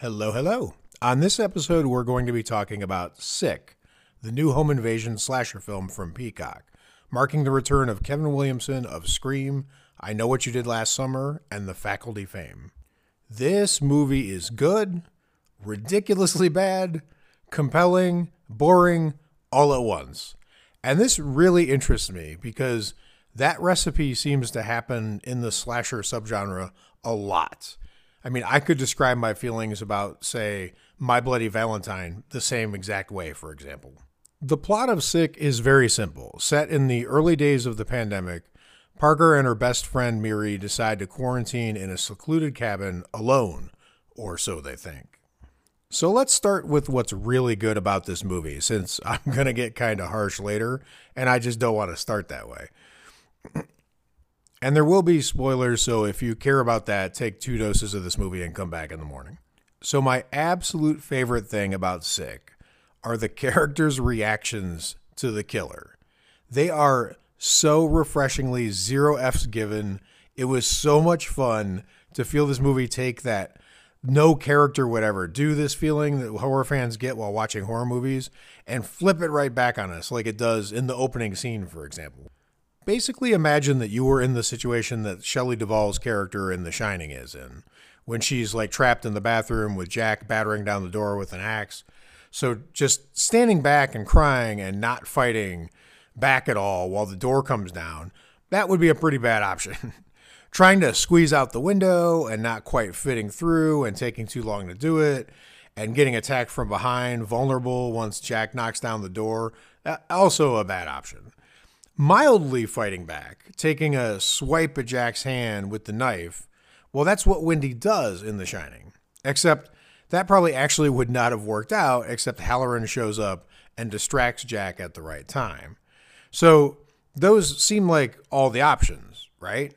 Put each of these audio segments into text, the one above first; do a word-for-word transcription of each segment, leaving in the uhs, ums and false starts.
Hello, hello. On this episode, we're going to be talking about Sick, the new home invasion slasher film from Peacock, marking the return of Kevin Williamson of Scream, I Know What You Did Last Summer, and The Faculty fame. This movie is good, ridiculously bad, compelling, boring, all at once. And this really interests me because that recipe seems to happen in the slasher subgenre a lot. I mean, I could describe my feelings about, say, My Bloody Valentine the same exact way, for example. The plot of Sick is very simple. Set in the early days of the pandemic, Parker and her best friend Miri decide to quarantine in a secluded cabin alone, or so they think. So let's start with what's really good about this movie, since I'm going to get kind of harsh later, and I just don't want to start that way. And there will be spoilers, so if you care about that, take two doses of this movie and come back in the morning. So my absolute favorite thing about Sick are the characters' reactions to the killer. They are so refreshingly zero Fs given. It was so much fun to feel this movie take that no character would ever do this feeling that horror fans get while watching horror movies and flip it right back on us like it does in the opening scene, for example. Basically, imagine that you were in the situation that Shelley Duvall's character in The Shining is in, when she's like trapped in the bathroom with Jack battering down the door with an axe. So just standing back and crying and not fighting back at all while the door comes down, that would be a pretty bad option. Trying to squeeze out the window and not quite fitting through and taking too long to do it and getting attacked from behind, vulnerable once Jack knocks down the door, also a bad option. Mildly fighting back, taking a swipe at Jack's hand with the knife, well, that's what Wendy does in The Shining. Except that probably actually would not have worked out, except Halloran shows up and distracts Jack at the right time. So those seem like all the options, right?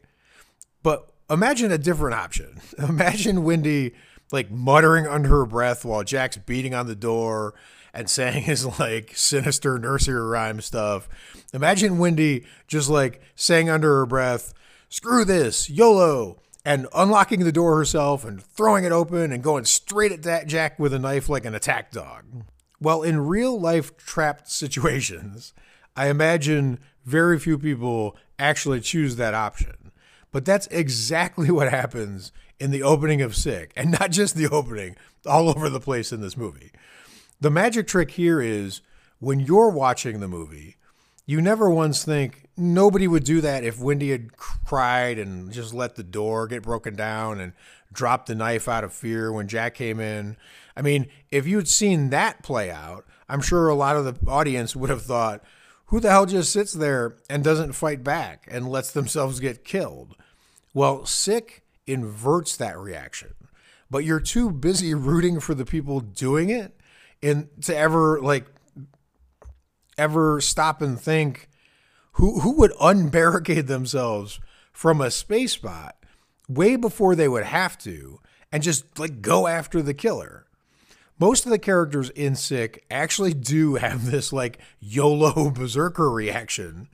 But imagine a different option. Imagine Wendy like muttering under her breath while Jack's beating on the door and saying his like sinister nursery rhyme stuff. Imagine Wendy just like saying under her breath, "Screw this, YOLO," and unlocking the door herself and throwing it open and going straight at that Jack with a knife like an attack dog. Well, in real life trapped situations, I imagine very few people actually choose that option. But that's exactly what happens in the opening of Sick, and not just the opening, all over the place in this movie. The magic trick here is when you're watching the movie, you never once think nobody would do that if Wendy had cried and just let the door get broken down and dropped the knife out of fear when Jack came in. I mean, if you'd seen that play out, I'm sure a lot of the audience would have thought, who the hell just sits there and doesn't fight back and lets themselves get killed? Well, Sick inverts that reaction, but you're too busy rooting for the people doing it and to ever like ever stop and think who who would unbarricade themselves from a space spot way before they would have to and just like go after the killer. Most of the characters in Sick actually do have this like YOLO berserker reaction.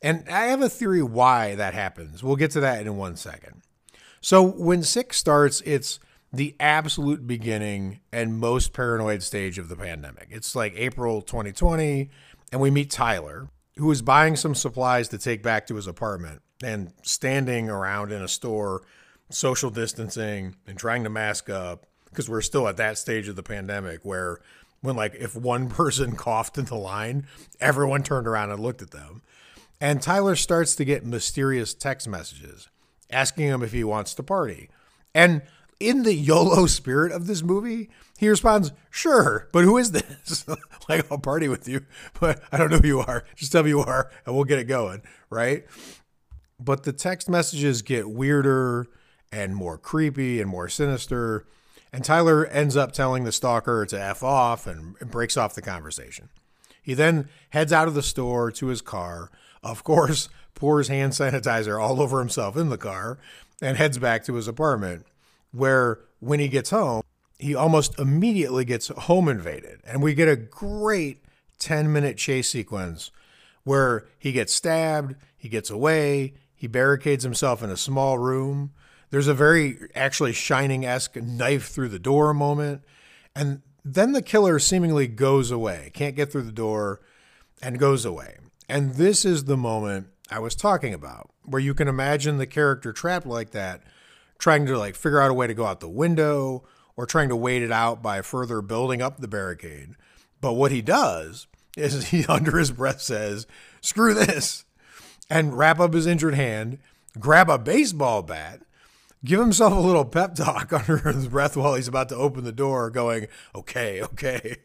And I have a theory why that happens. We'll get to that in one second. So when Sick starts, it's the absolute beginning and most paranoid stage of the pandemic. It's like April twenty twenty, and we meet Tyler, who is buying some supplies to take back to his apartment and standing around in a store, social distancing and trying to mask up because we're still at that stage of the pandemic where when like if one person coughed in the line, everyone turned around and looked at them. And Tyler starts to get mysterious text messages asking him if he wants to party. And in the YOLO spirit of this movie, he responds, "Sure, but who is this?" Like, I'll party with you, but I don't know who you are. Just tell me who you are and we'll get it going, right? But the text messages get weirder and more creepy and more sinister. And Tyler ends up telling the stalker to F off and breaks off the conversation. He then heads out of the store to his car, of course, pours hand sanitizer all over himself in the car, and heads back to his apartment, where when he gets home, he almost immediately gets home invaded. And we get a great ten minute chase sequence where he gets stabbed, he gets away, he barricades himself in a small room. There's a very actually Shining-esque knife through the door moment. And then the killer seemingly goes away, can't get through the door, and goes away. And this is the moment I was talking about, where you can imagine the character trapped like that, trying to like figure out a way to go out the window or trying to wait it out by further building up the barricade. But what he does is he, under his breath, says, "Screw this," and wrap up his injured hand, grab a baseball bat, give himself a little pep talk under his breath while he's about to open the door, going, "Okay, okay."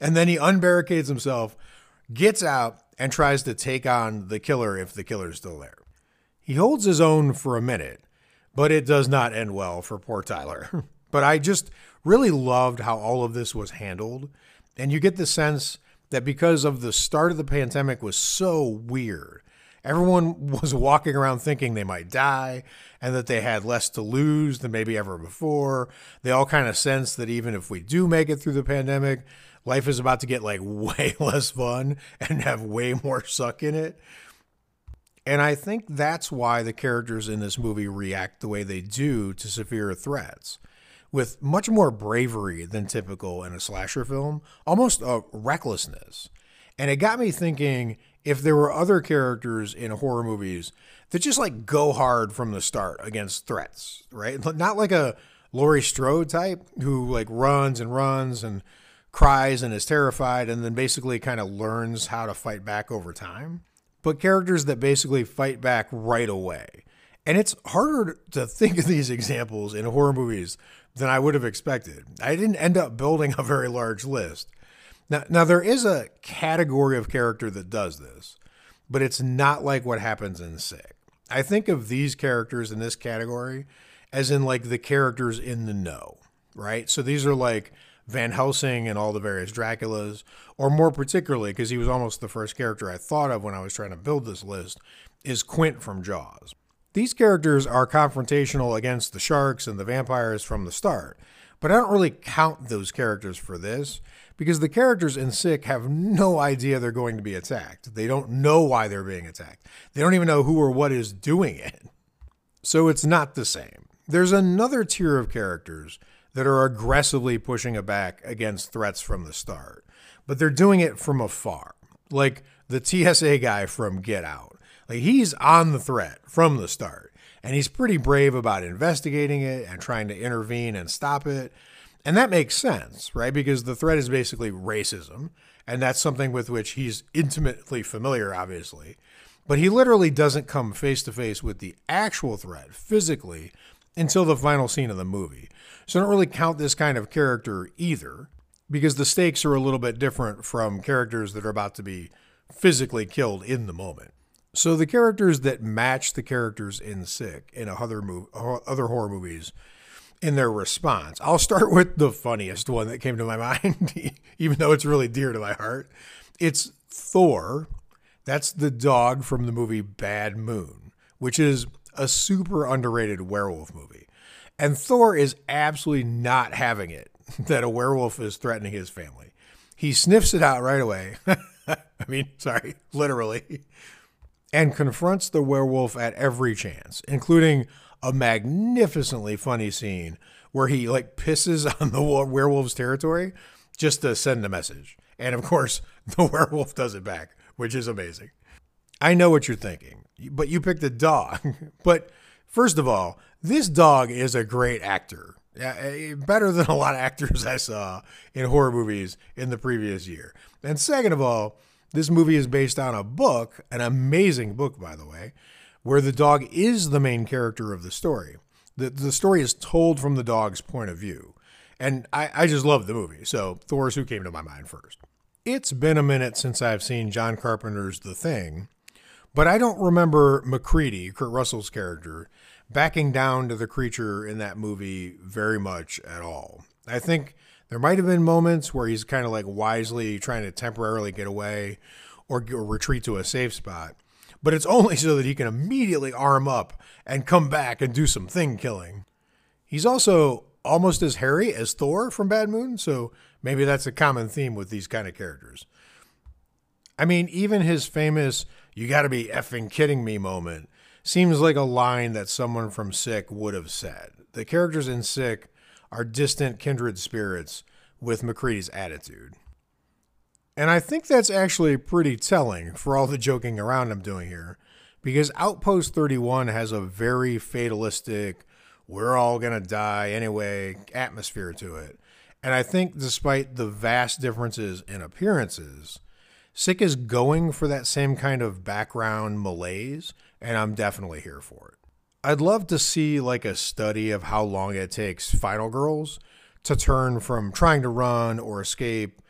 And then he unbarricades himself, gets out, and tries to take on the killer if the killer's still there. He holds his own for a minute, but it does not end well for poor Tyler. But I just really loved how all of this was handled. And you get the sense that because of the start of the pandemic was so weird, everyone was walking around thinking they might die and that they had less to lose than maybe ever before. They all kind of sense that even if we do make it through the pandemic, life is about to get like way less fun and have way more suck in it. And I think that's why the characters in this movie react the way they do to severe threats, with much more bravery than typical in a slasher film, almost a recklessness. And it got me thinking if there were other characters in horror movies that just like go hard from the start against threats, right? Not like a Laurie Strode type who like runs and runs and cries and is terrified and then basically kind of learns how to fight back over time, but characters that basically fight back right away. And it's harder to think of these examples in horror movies than I would have expected. I didn't end up building a very large list. Now, now there is a category of character that does this, but it's not like what happens in Sick. I think of these characters in this category as in like the characters in the know, right? So these are like Van Helsing and all the various Draculas, or more particularly, because he was almost the first character I thought of when I was trying to build this list, is Quint from Jaws. These characters are confrontational against the sharks and the vampires from the start, but I don't really count those characters for this, because the characters in Sick have no idea they're going to be attacked. They don't know why they're being attacked. They don't even know who or what is doing it. So it's not the same. There's another tier of characters that are aggressively pushing it back against threats from the start, but they're doing it from afar. Like the T S A guy from Get Out. Like he's on the threat from the start, and he's pretty brave about investigating it and trying to intervene and stop it. And that makes sense, right? Because the threat is basically racism, and that's something with which he's intimately familiar, obviously. But he literally doesn't come face to face with the actual threat physically until the final scene of the movie. So I don't really count this kind of character either, because the stakes are a little bit different from characters that are about to be physically killed in the moment. So the characters that match the characters in Sick in other, mo- other horror movies in their response, I'll start with the funniest one that came to my mind, even though it's really dear to my heart. It's Thor. That's the dog from the movie Bad Moon, which is a super underrated werewolf movie. And Thor is absolutely not having it that a werewolf is threatening his family. He sniffs it out right away. I mean, sorry, literally. And confronts the werewolf at every chance, including a magnificently funny scene where he like pisses on the werewolf's territory just to send a message. And of course, the werewolf does it back, which is amazing. I know what you're thinking, but you picked a dog. But first of all, this dog is a great actor, better than a lot of actors I saw in horror movies in the previous year. And second of all, this movie is based on a book, an amazing book, by the way, where the dog is the main character of the story. The, the story is told from the dog's point of view. And I, I just love the movie. So Thor's who came to my mind first. It's been a minute since I've seen John Carpenter's The Thing, but I don't remember MacReady, Kurt Russell's character, backing down to the creature in that movie very much at all. I think there might have been moments where he's kind of like wisely trying to temporarily get away or, or retreat to a safe spot, but it's only so that he can immediately arm up and come back and do some thing killing. He's also almost as hairy as Thor from Bad Moon, so maybe that's a common theme with these kind of characters. I mean, even his famous, "You gotta be effing kidding me" moment seems like a line that someone from Sick would have said. The characters in Sick are distant kindred spirits with MacReady's attitude. And I think that's actually pretty telling for all the joking around I'm doing here, because Outpost thirty-one has a very fatalistic, we're all going to die anyway atmosphere to it. And I think despite the vast differences in appearances, Sick is going for that same kind of background malaise, and I'm definitely here for it. I'd love to see like a study of how long it takes Final Girls to turn from trying to run or escape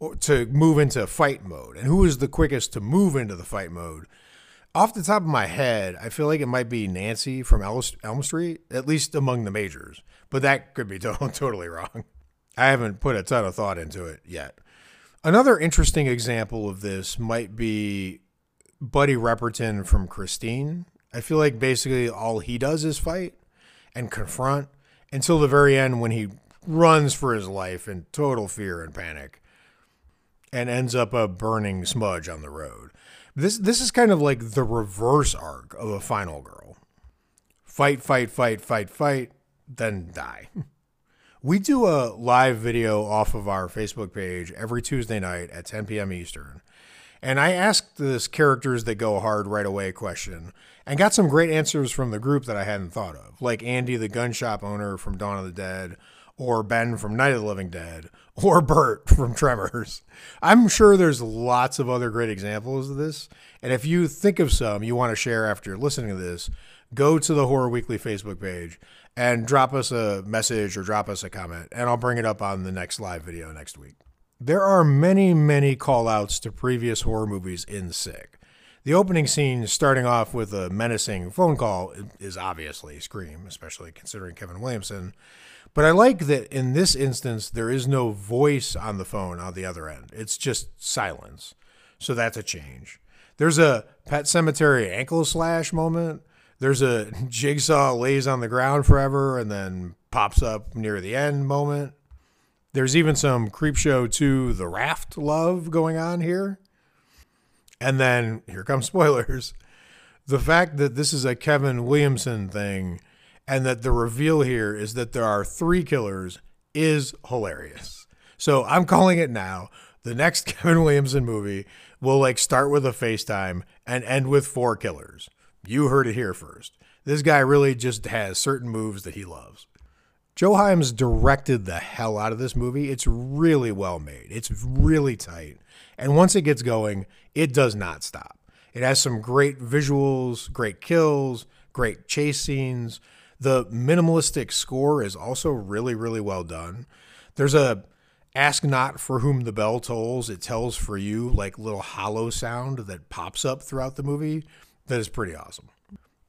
or to move into fight mode, and who is the quickest to move into the fight mode. Off the top of my head, I feel like it might be Nancy from Elm Street, at least among the majors, but that could be t- totally wrong. I haven't put a ton of thought into it yet. Another interesting example of this might be Buddy Repperton from Christine. I feel like basically all he does is fight and confront until the very end when he runs for his life in total fear and panic and ends up a burning smudge on the road. This this is kind of like the reverse arc of a Final Girl. Fight, fight, fight, fight, fight, then die. We do a live video off of our Facebook page every Tuesday night at ten p.m. Eastern. And I asked this characters that go hard right away question and got some great answers from the group that I hadn't thought of, like Andy, the gun shop owner from Dawn of the Dead, or Ben from Night of the Living Dead, or Bert from Tremors. I'm sure there's lots of other great examples of this. And if you think of some you want to share after you're listening to this, go to the Horror Weekly Facebook page and drop us a message or drop us a comment, and I'll bring it up on the next live video next week. There are many, many call-outs to previous horror movies in Sick. The opening scene, starting off with a menacing phone call, is obviously Scream, especially considering Kevin Williamson. But I like that in this instance, there is no voice on the phone on the other end. It's just silence. So that's a change. There's a Pet Cemetery ankle slash moment. There's a Jigsaw lays on the ground forever and then pops up near the end moment. There's even some Creepshow two, The Raft love going on here. And then here comes spoilers. The fact that this is a Kevin Williamson thing and that the reveal here is that there are three killers is hilarious. So I'm calling it now. The next Kevin Williamson movie will like start with a FaceTime and end with four killers. You heard it here first. This guy really just has certain moves that he loves. Joe Himes directed the hell out of this movie. It's really well made. It's really tight. And once it gets going, it does not stop. It has some great visuals, great kills, great chase scenes. The minimalistic score is also really, really well done. There's a ask not for whom the bell tolls, it tells for you, like little hollow sound that pops up throughout the movie. That is pretty awesome.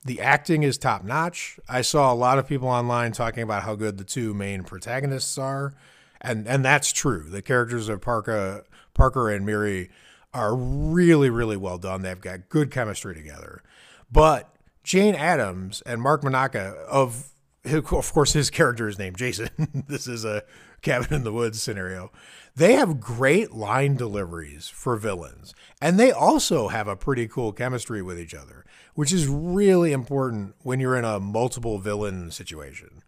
The acting is top-notch. I saw a lot of people online talking about how good the two main protagonists are, and and that's true. The characters of Parker, Parker and Miri are really, really well done. They've got good chemistry together. But Jane Addams and Mark Monaca, of of course his character is named Jason. This is a Cabin in the Woods scenario. They have great line deliveries for villains, and they also have a pretty cool chemistry with each other, which is really important when you're in a multiple villain situation.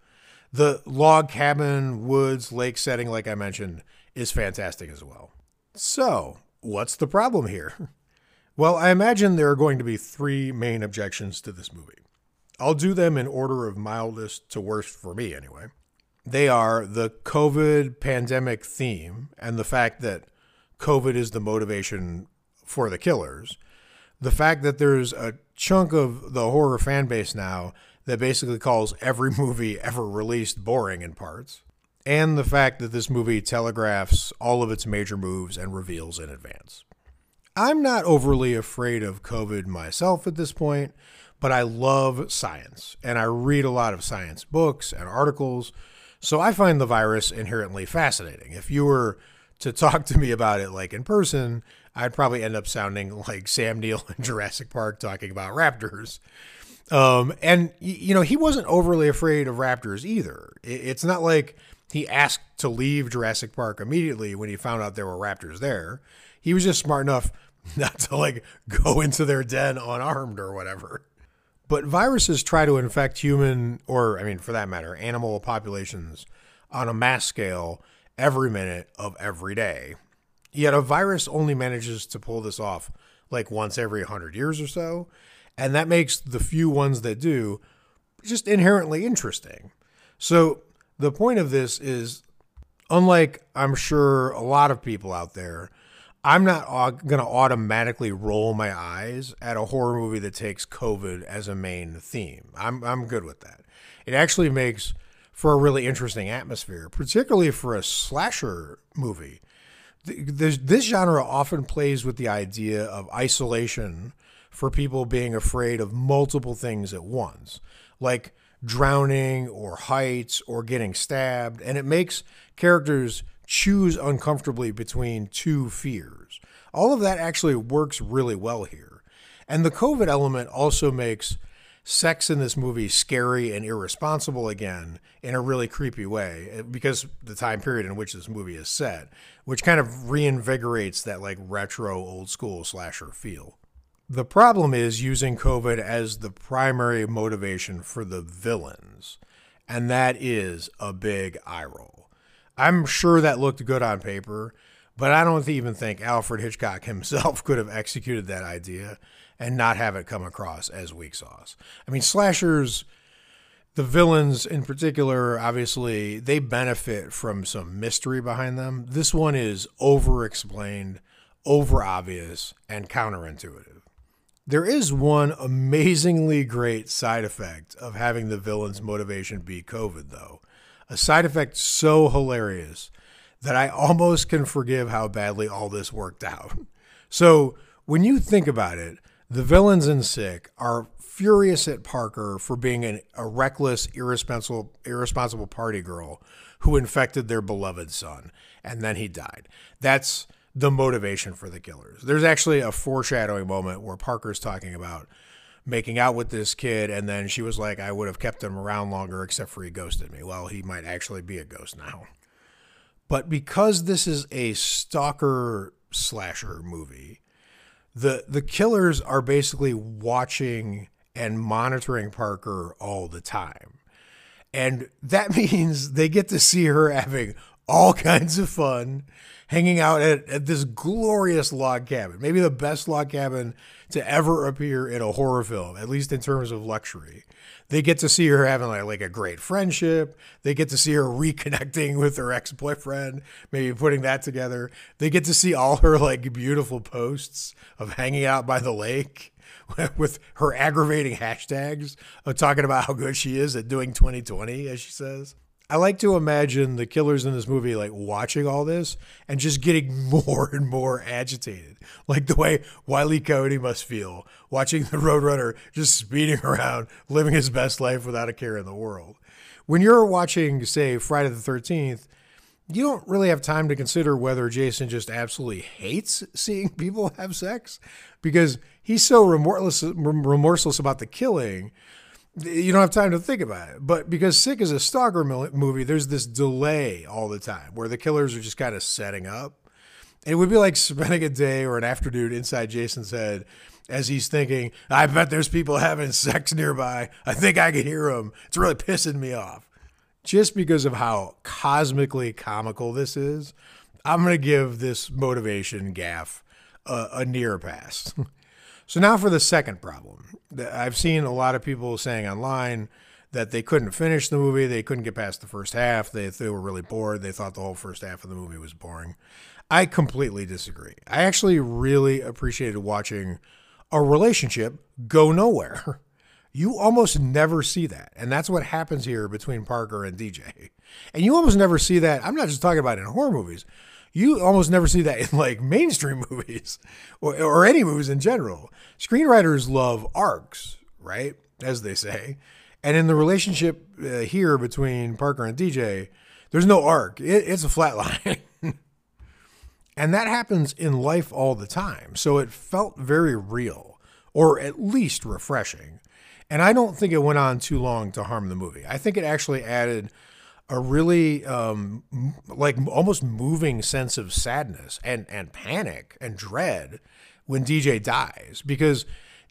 The log cabin, woods, lake setting, like I mentioned, is fantastic as well. So, what's the problem here? Well, I imagine there are going to be three main objections to this movie. I'll do them in order of mildest to worst for me anyway. They are the COVID pandemic theme and the fact that COVID is the motivation for the killers. The fact that there's a chunk of the horror fan base now that basically calls every movie ever released boring in parts. And the fact that this movie telegraphs all of its major moves and reveals in advance. I'm not overly afraid of COVID myself at this point, but I love science and I read a lot of science books and articles. So I find the virus inherently fascinating. If you were to talk to me about it like in person, I'd probably end up sounding like Sam Neill in Jurassic Park talking about raptors. Um, and, you know, he wasn't overly afraid of raptors either. It's not like he asked to leave Jurassic Park immediately when he found out there were raptors there. He was just smart enough not to, like, go into their den unarmed or whatever. But viruses try to infect human, or I mean, for that matter, animal populations on a mass scale every minute of every day. Yet a virus only manages to pull this off like once every one hundred years or so. And that makes the few ones that do just inherently interesting. So the point of this is, unlike I'm sure a lot of people out there, I'm not going to automatically roll my eyes at a horror movie that takes COVID as a main theme. I'm I'm good with that. It actually makes for a really interesting atmosphere, particularly for a slasher movie. This, this genre often plays with the idea of isolation for people being afraid of multiple things at once, like drowning or heights or getting stabbed, and it makes characters choose uncomfortably between two fears. All of that actually works really well here. And the COVID element also makes sex in this movie scary and irresponsible again in a really creepy way, because the time period in which this movie is set, which kind of reinvigorates that like retro old school slasher feel. The problem is using COVID as the primary motivation for the villains. And that is a big eye roll. I'm sure that looked good on paper, but I don't even think Alfred Hitchcock himself could have executed that idea and not have it come across as weak sauce. I mean, slashers, the villains in particular, obviously, they benefit from some mystery behind them. This one is over-explained, over-obvious, and counterintuitive. There is one amazingly great side effect of having the villain's motivation be COVID, though. A side effect so hilarious that I almost can forgive how badly all this worked out. So when you think about it, the villains in Sick are furious at Parker for being an, a reckless, irresponsible, irresponsible party girl who infected their beloved son, and then he died. That's the motivation for the killers. There's actually a foreshadowing moment where Parker's talking about making out with this kid, and then she was like, I would have kept him around longer except for he ghosted me. Well, he might actually be a ghost now. But because this is a stalker slasher movie, the the killers are basically watching and monitoring Parker all the time. And that means they get to see her having all kinds of fun, hanging out at, at this glorious log cabin, maybe the best log cabin to ever appear in a horror film, at least in terms of luxury. They get to see her having like, like a great friendship. They get to see her reconnecting with her ex-boyfriend, maybe putting that together. They get to see all her like beautiful posts of hanging out by the lake with her aggravating hashtags of talking about how good she is at doing twenty twenty, as she says. I like to imagine the killers in this movie like watching all this and just getting more and more agitated. Like the way Wile E. Coyote must feel watching the Roadrunner just speeding around, living his best life without a care in the world. When you're watching, say, Friday the thirteenth, you don't really have time to consider whether Jason just absolutely hates seeing people have sex because he's so remorseless, remorseless about the killing. You don't have time to think about it. But because Sick is a stalker movie, there's this delay all the time where the killers are just kind of setting up. It would be like spending a day or an afternoon inside Jason's head as he's thinking, I bet there's people having sex nearby. I think I can hear them. It's really pissing me off. Just because of how cosmically comical this is, I'm going to give this motivation gaff a, a near pass. So now for the second problem. I've seen a lot of people saying online that they couldn't finish the movie. They couldn't get past the first half. They, they were really bored. They thought the whole first half of the movie was boring. I completely disagree. I actually really appreciated watching a relationship go nowhere. You almost never see that. And that's what happens here between Parker and D J. And you almost never see that. I'm not just talking about in horror movies. You almost never see that in like mainstream movies or, or any movies in general. Screenwriters love arcs, right? As they say. And in the relationship uh, here between Parker and D J, there's no arc. It, it's a flat line. And that happens in life all the time. So it felt very real, or at least refreshing. And I don't think it went on too long to harm the movie. I think it actually added a really um, like almost moving sense of sadness and, and panic and dread when D J dies, because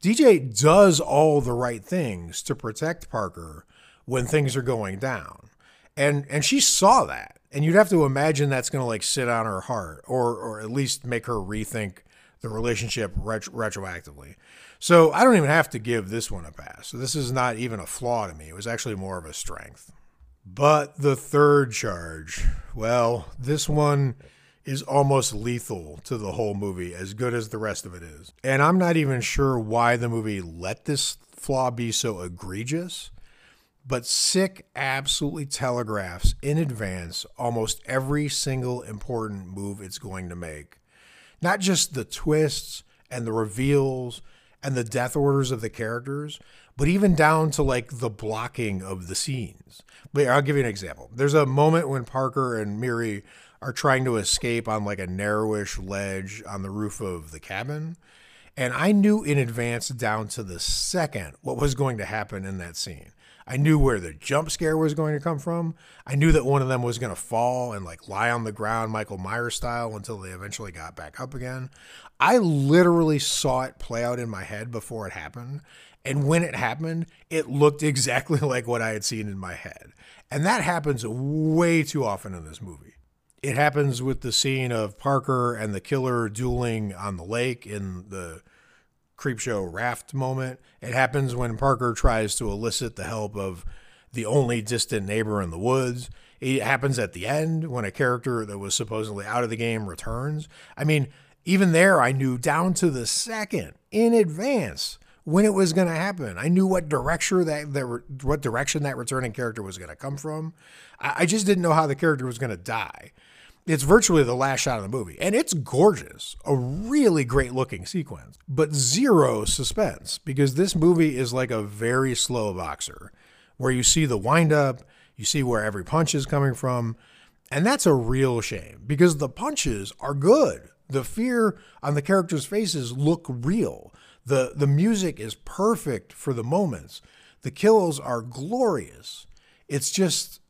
D J does all the right things to protect Parker when things are going down. And and she saw that. And you'd have to imagine that's going to like sit on her heart, or or at least make her rethink the relationship ret- retroactively. So I don't even have to give this one a pass. So this is not even a flaw to me. It was actually more of a strength. But the third charge, well, this one is almost lethal to the whole movie, as good as the rest of it is. And I'm not even sure why the movie let this flaw be so egregious, but Sick absolutely telegraphs in advance almost every single important move it's going to make. Not just the twists and the reveals and the death orders of the characters, but even down to like the blocking of the scenes. But I'll give you an example. There's a moment when Parker and Miri are trying to escape on like a narrowish ledge on the roof of the cabin. And I knew in advance down to the second what was going to happen in that scene. I knew where the jump scare was going to come from. I knew that one of them was going to fall and like lie on the ground Michael Myers style until they eventually got back up again. I literally saw it play out in my head before it happened. And when it happened, it looked exactly like what I had seen in my head. And that happens way too often in this movie. It happens with the scene of Parker and the killer dueling on the lake in the Creepshow raft moment. It happens when Parker tries to elicit the help of the only distant neighbor in the woods. It happens at the end when a character that was supposedly out of the game returns. I mean, even there, I knew down to the second in advance when it was going to happen. I knew what direction that, that what direction that returning character was going to come from. I, I just didn't know how the character was going to die. It's virtually the last shot of the movie, and it's gorgeous, a really great-looking sequence, but zero suspense, because this movie is like a very slow boxer, where you see the wind-up, you see where every punch is coming from, and that's a real shame, because the punches are good. The fear on the characters' faces look real. The, the music is perfect for the moments. The kills are glorious. It's just,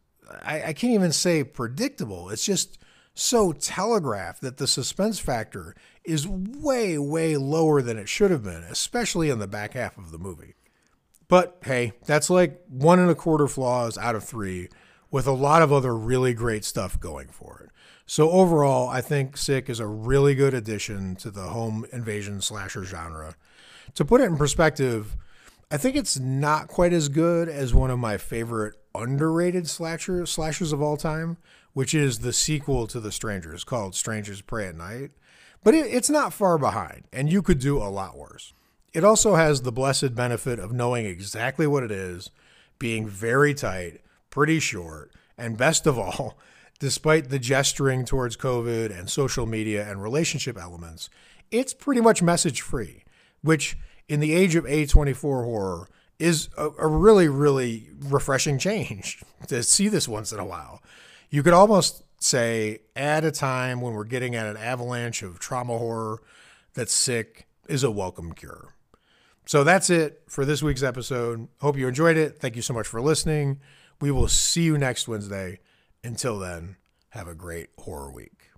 I, I can't even say predictable. It's just so telegraphed that the suspense factor is way, way lower than it should have been, especially in the back half of the movie. But hey, that's like one and a quarter flaws out of three, with a lot of other really great stuff going for it. So overall, I think Sick is a really good addition to the home invasion slasher genre. To put it in perspective, I think it's not quite as good as one of my favorite underrated slasher slashers of all time, which is the sequel to The Strangers, called Strangers Pray at Night. But it, it's not far behind, and you could do a lot worse. It also has the blessed benefit of knowing exactly what it is, being very tight, pretty short, and best of all, despite the gesturing towards COVID and social media and relationship elements, it's pretty much message-free, which in the age of A twenty-four horror is a, a really, really refreshing change to see this once in a while. You could almost say at a time when we're getting at an avalanche of trauma horror, that Sick is a welcome cure. So that's it for this week's episode. Hope you enjoyed it. Thank you so much for listening. We will see you next Wednesday. Until then, have a great horror week.